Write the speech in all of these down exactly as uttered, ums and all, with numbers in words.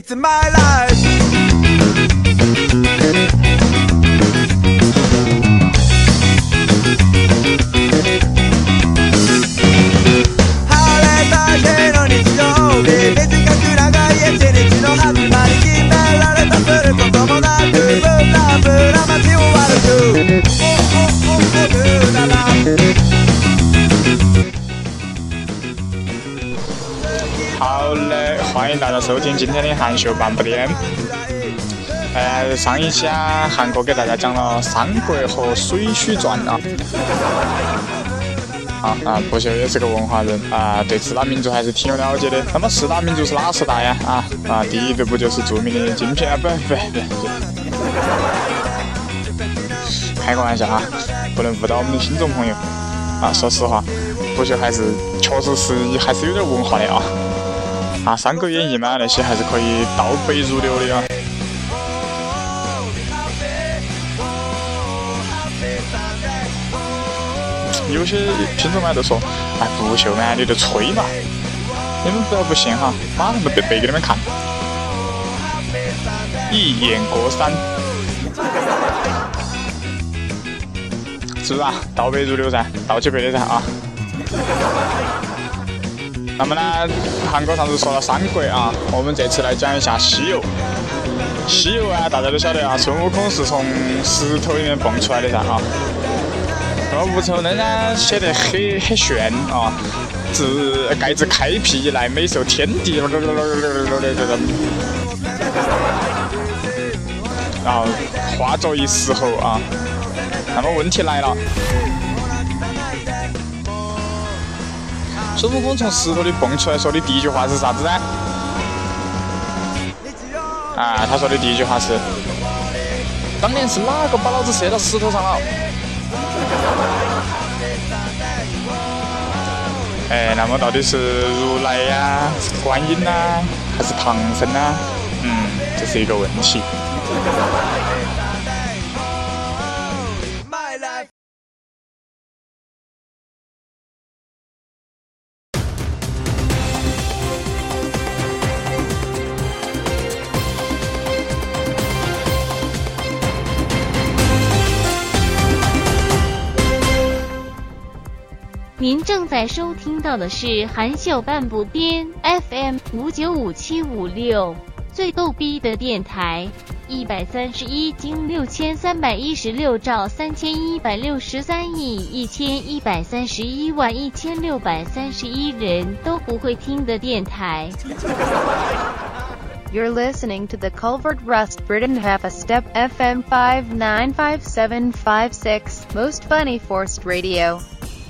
It's my life. 好嘞，欢迎大家收听今天的韩秀半步颠。呃，上一期啊，韩哥给大家讲了三国和水浒传啊。啊啊，不朽也是个文化人啊，对四大名著还是挺有了解的。那么四大名著是哪四大呀？啊啊，第一个不就是著名的《金瓶》啊？不不不，开个玩笑啊，不能误导我们的听众朋友啊。说实话，不朽还是确实是还是有点文化的啊。 啊，《三国演义》嘛，那些还是可以倒背如流的啊。有些听众们都说：“哎，不秀嘛，你就吹嘛，你们不要不信哈，马上就背背给你们看。”一眼过山，是不是啊？倒背如流噻，倒起背的噻啊。那么呢，韩哥上次说了三国啊，我们这次来讲一下西游。西游啊，大家都晓得啊，孙悟空是从石头里面蹦出来的噻啊。那么吴承恩呢，写得很很炫啊，自盖自开辟以来，每受天地，然后化作一石猴啊。那么问题来了。 孙悟空从石头里蹦出来，说的第一句话是啥子呢？啊，他说的第一句话是：“当年是哪个把老子射到石头上了？”哎，那么到底是如来呀、啊、是观音呐、啊，还是唐僧呐？嗯，这是一个问题。 您正在收听到的是韩秀半步颠 F M 五九五七五六最逗逼的电台，一百三十一经六千三百一十六兆三千一百六十三亿一千一百三十一万一千六百三十一人都不会听的电台。You're listening to the Culvert Rust Britain Half a Step F M five nine five seven five six Most Funny Forced Radio.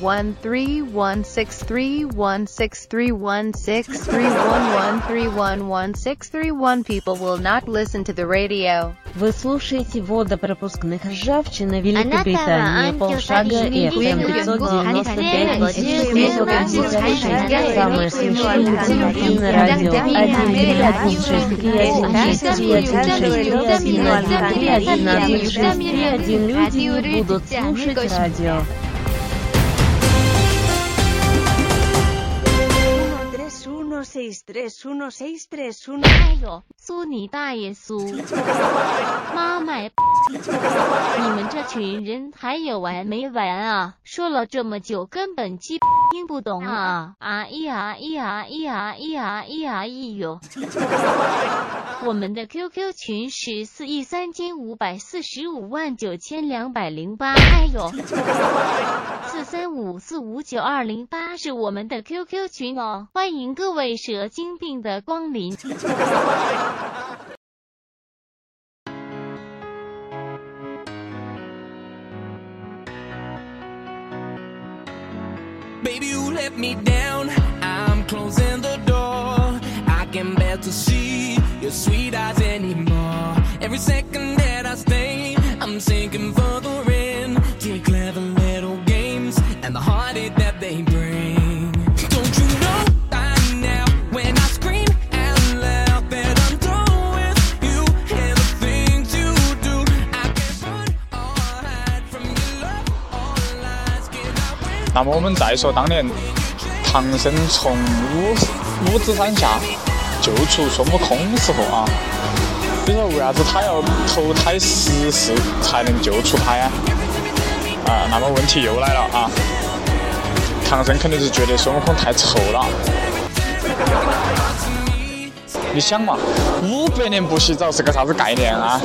one three one six three one six three one six three one one three one one six three one people will not listen to the radio. Вы слушаете водопропускных ржавчина Великобритании полшага и эф эм девятьсот девяносто пять. Самое смешное альтернативное радио один девять один шесть один шесть один один один один один. Люди будут слушать радио. one six three one six three one 哎呦，苏你大爷苏！妈卖！你们这群人还有完没完啊？说了这么久，根本鸡听不懂啊！啊咿啊咿啊咿啊咿啊咿啊咿哟！我们的 Q Q 群是四亿三千五百四十五万九千两百零八。哎呦，四三五四五九二零八是我们的 Q Q 群哦，欢迎各位。 蛇精病的光临。那么我们再说当年唐僧从五五指山下就出孙悟空的时候啊，你说为啥子他要投胎十世才能救出他呀？啊，那么问题又来了啊！唐僧肯定是觉得孙悟空太臭了。你想嘛，五百年不洗澡是个啥子概念啊？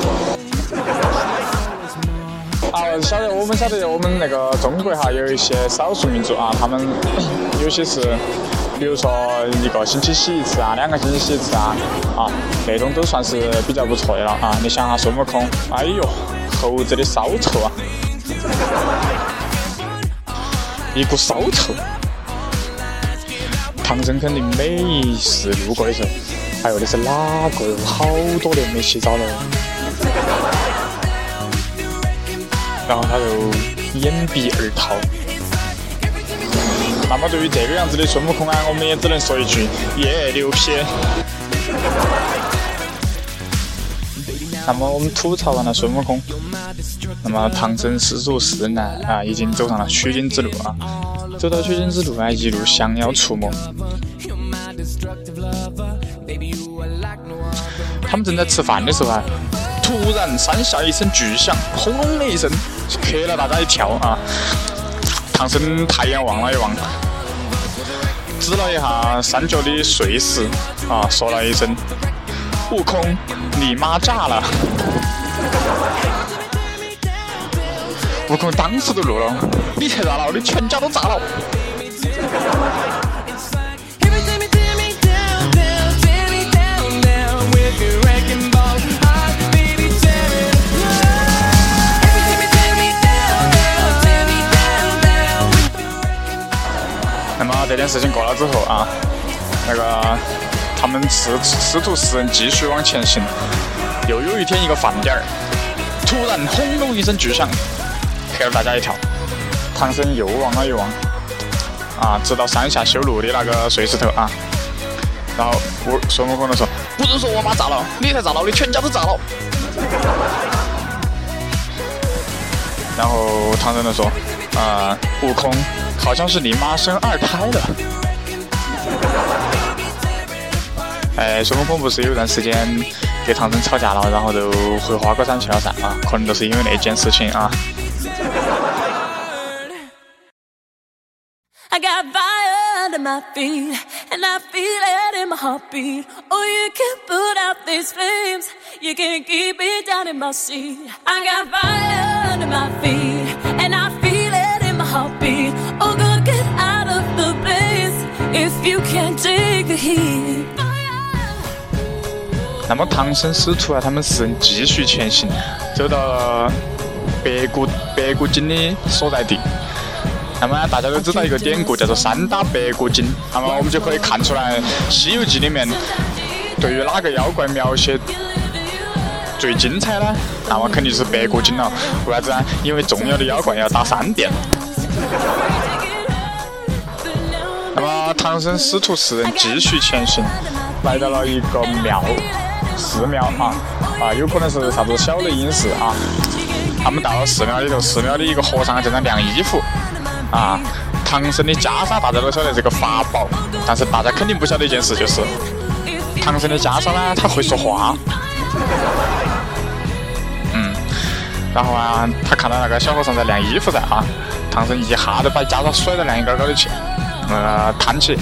啊，晓得我们晓得我们那个中国哈，有一些少数民族啊，他们有些是，比如说一个星期洗一次啊，两个星期洗一次啊，啊，那种都算是比较不错的了啊。你想下孙悟空，哎呦，猴子的骚臭啊！一股骚臭，唐僧肯定每一次路过的时候，哎呦，这是哪个？有好多年没洗澡了。然后他就掩鼻而逃。那么对于这个样子的孙悟空啊，我们也只能说一句：耶，牛批！那么我们吐槽完了孙悟空，那么唐僧师徒四人啊，已经走上了取经之路啊。走到取经之路啊，一路降妖除魔。他们正在吃饭的时候啊，突然山下一声巨响，轰隆的一声，吓了大家一跳啊。唐僧抬眼望了一望，指了一下山脚的碎石啊，说了一声：“悟空，你妈炸了！”悟空当时就怒了，你才炸了，你全家都炸了！那么这件事情过了之后啊，那个他们师徒四人继续往前行，又有一天一个饭点儿，突然轰隆一声巨响，吓了大家一跳。唐僧又望了一望，啊，直到山下修路的那个碎石头啊，然后我孙悟空就说：“不准说我妈炸了，你才炸了，你全家都炸了。”然后唐僧就说：“啊、呃，悟空，好像是你妈生二胎了。”哎，孙悟空不是有段时间跟唐僧吵架了，然后就回花果山去了噻啊，可能就是因为那件事情啊。I got fire under my feet, and I feel it in my heartbeat. Oh, you can put out these flames, you can keep me down in my seat. I got fire under my feet, and I feel it in my heartbeat. Oh, girl, get out of the place if you can't take the heat. 那么唐僧师徒啊，他们四人继续前行，走到了白骨白骨精的所在地。那么大家都知道一个典故叫做三打白骨精，那么我们就可以看出来《西游记》里面对于哪个妖怪描写最精彩呢？那么肯定是白骨精了，为啥子呢？因为重要的妖怪要打三遍。那么唐僧师徒四人继续前行，来到了一个庙，寺庙啊啊，有可能是啥子小雷音寺啊。他们到了寺庙里头，寺庙的一个和尚正在晾衣服。啊，唐僧的袈裟大家都晓得这个法宝，但是大家肯定不晓得一件事，就是唐僧的袈裟呢，他会说话。嗯，然后啊，他看到那个小和尚在晾衣服噻啊，唐僧一下就把袈裟甩到晾衣杆高头去，呃，摊起。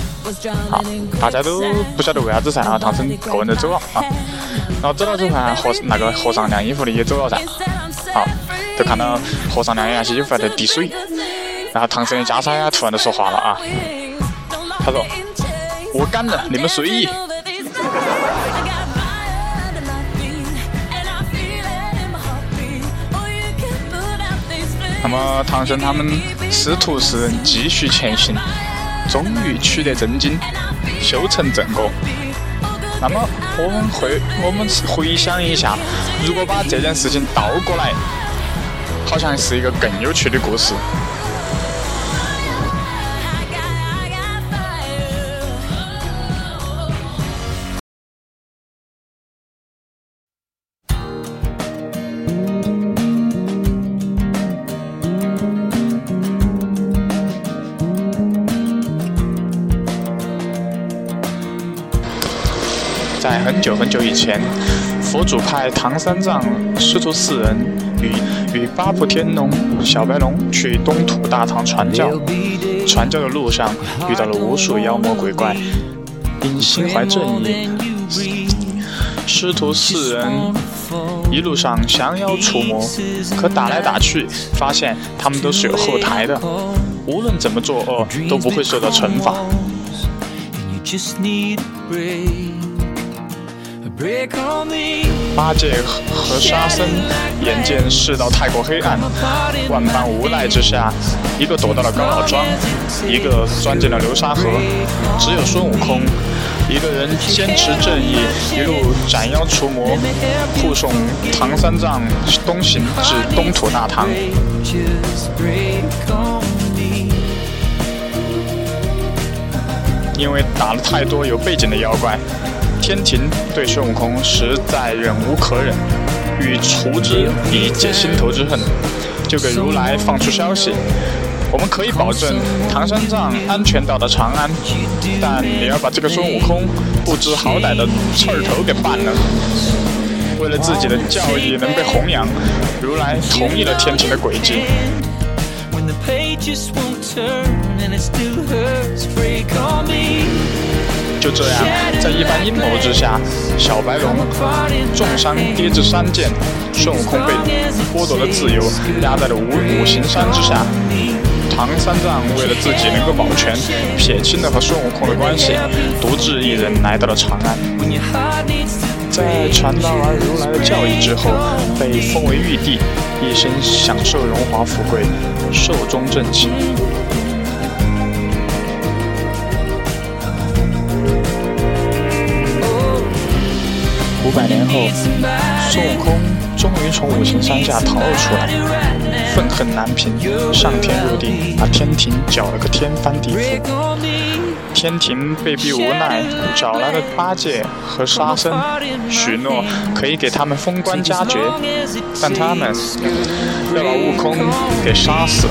啊，大家都不晓得为啥子噻啊，唐僧个人就走了啊。然后走了之后啊，和那个和尚晾衣服的也走了噻。啊，就看到和尚晾衣服还在滴水。然后唐僧的袈裟呀，突然就说话了啊！他说：“我干了，你们随意。”那么唐僧他们师徒四人继续前行，终于取得真经，修成正果。那么我们回我们回想一下，如果把这件事情倒过来，好像是一个更有趣的故事。在很久很久以前，佛祖派唐三藏师徒四人与与八部天龙小白龙去东土大唐传教。传教的路上遇到了无数妖魔鬼怪，因心怀正义，师徒四人一路上降妖除魔，可打来打去发现他们都是有后台的，无论怎么作恶都不会受到惩罚。八戒和沙僧眼见世道太过黑暗，万般无奈之下，一个躲到了高老庄，一个钻进了流沙河。只有孙悟空一个人坚持正义，一路斩妖除魔，护送唐三藏东行至东土大唐。因为打了太多有背景的妖怪，天庭对孙悟空实在忍无可忍，欲除之以解心头之恨，就给如来放出消息：我们可以保证唐三藏安全到达长安，但也要把这个孙悟空不知好歹的刺儿头给办了。为了自己的教义能被弘扬，如来同意了天庭的诡计。就这样，在一番阴谋之下，小白龙重伤跌至山涧，孙悟空被剥夺了自由，压在了五五行山之下。唐三藏为了自己能够保全，撇清了和孙悟空的关系，独自一人来到了长安。在传达完如来的教义之后，被封为玉帝，一生享受荣华富贵，寿终正寝。五百年后，孙悟空终于从五行山下逃了出来，愤恨难平，上天入地，把天庭搅了个天翻地覆。天庭被逼无奈，找来了八戒和沙僧，许诺可以给他们封官加爵，但他们要把悟空给杀死。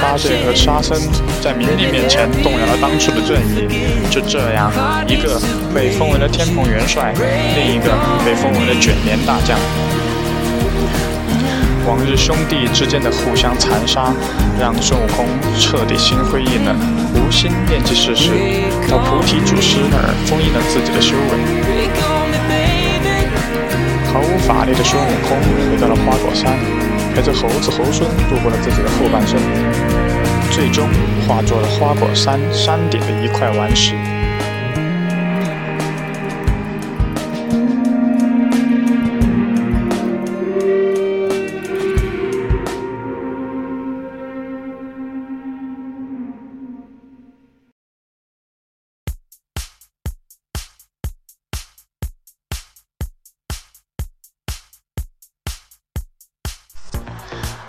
八戒和沙僧在名利面前动摇了当初的正义，就这样，一个被封为了天蓬元帅，另一个被封为了卷帘大将。往日兄弟之间的互相残杀，让孙悟空彻底心灰意冷，无心念及世事，到菩提祖师那儿封印了自己的修为。毫无法力的孙悟空回到了花果山。陪着猴子猴孙度过了自己的后半生，最终化作了花果山山顶的一块顽石。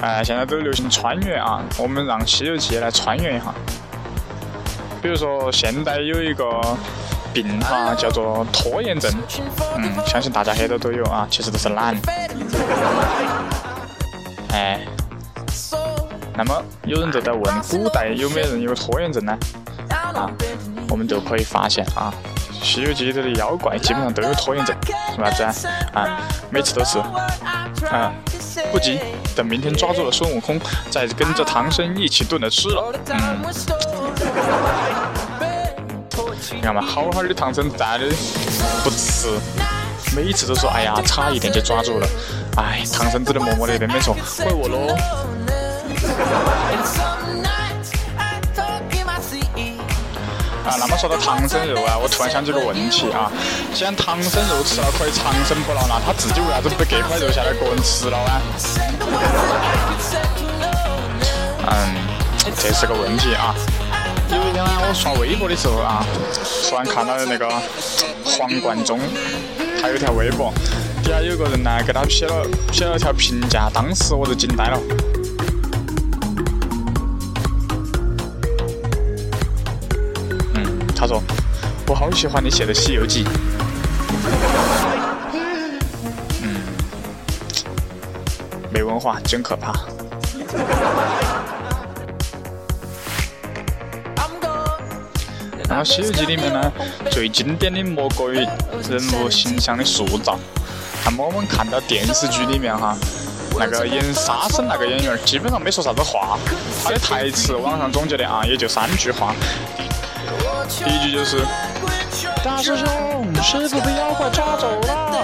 哎，现在都流行穿越啊！我们让《西游记》来穿越一下。比如说，现代有一个病哈，叫做拖延症。嗯，相信大家很多都有啊，其实都是懒。哎，那么有人就在问，古代有没有人有拖延症呢？啊，我们就可以发现啊，《西游记》里的妖怪基本上都有拖延症，是吧？子啊，每次都是，嗯，不急。等明天抓住了孙悟空，再跟着唐僧一起炖了吃了。你看嘛，好好的唐僧在那不吃，每一次都说哎呀，差一点就抓住了。哎，唐僧只能默默的一边边说怪我喽。啊，那么说到唐僧肉啊，我突然想起个问题啊，既然唐僧肉吃了可以长生不老，那他自己为啥子不给块肉下来个人吃了啊？嗯，这是个问题啊。有一天啊，我刷微博的时候啊，突然看到那个黄贯中，他有一条微博，底下有个人呢、啊、给他写了写了条评价，当时我就惊呆了。他说：“我好喜欢你写的《西游记》。”嗯，没文化真可怕。然后《西游记》里面呢，最经典的莫过于人物形象的塑造。那么我们看到电视剧里面哈，那个演沙僧那个演员基本上没说啥子话，他的台词网上总结的啊，也就三句话。第一句就是：“大师兄，师傅被妖怪抓走了。”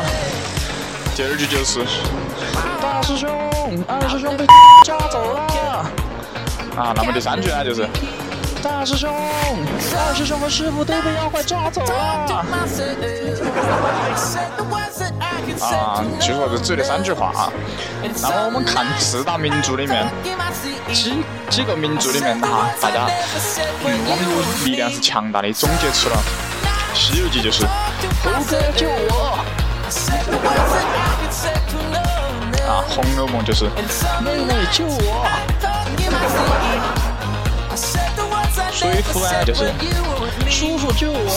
第二句就是：“大师兄，二师兄被抓走了。”啊，那么第三句呢就是：“大师兄，二师兄和师傅都被妖怪抓走了。”啊，据说是只有这三句话。那么我们看四大名著里面，几几个名著里面哈，大家嗯，网络力量是强大的，总结出了《西游记》就是猴哥救我。啊，《红楼梦》就是妹妹救我。水浒啊，就是叔叔救我；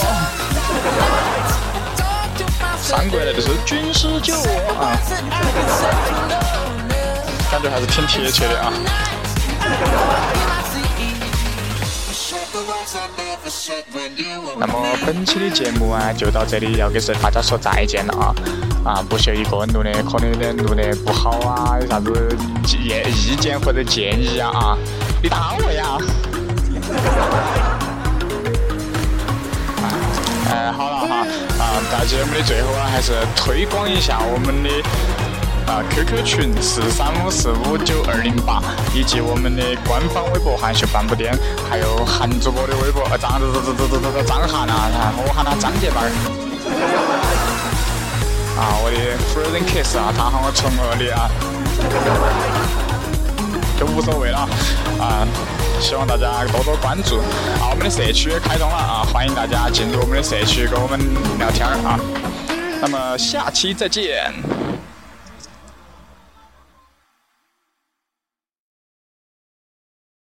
三国呢，就是军师救我啊，感觉还是挺贴切的啊。那么本期的节目啊，就到这里，要给大家说再见了啊。啊，不是一个人录的，可能有人录的不好啊，有啥子意见或者建议啊啊，你打我呀！哎，好了哈，啊，在节目的最后呢，还是推广一下我们的啊 Q Q 群四三五四五九二零八，以及我们的官方微博韩秀半步颠，还有韩主播的微博张张张张张张张韩啊，我喊他张结巴啊，我的 Frozen Kiss 啊，他喊我宠儿的啊，就无所谓了啊。希望大家多多关注啊！我们的社区也开通了啊，欢迎大家进入我们的社区跟我们聊天啊！那么下期再见。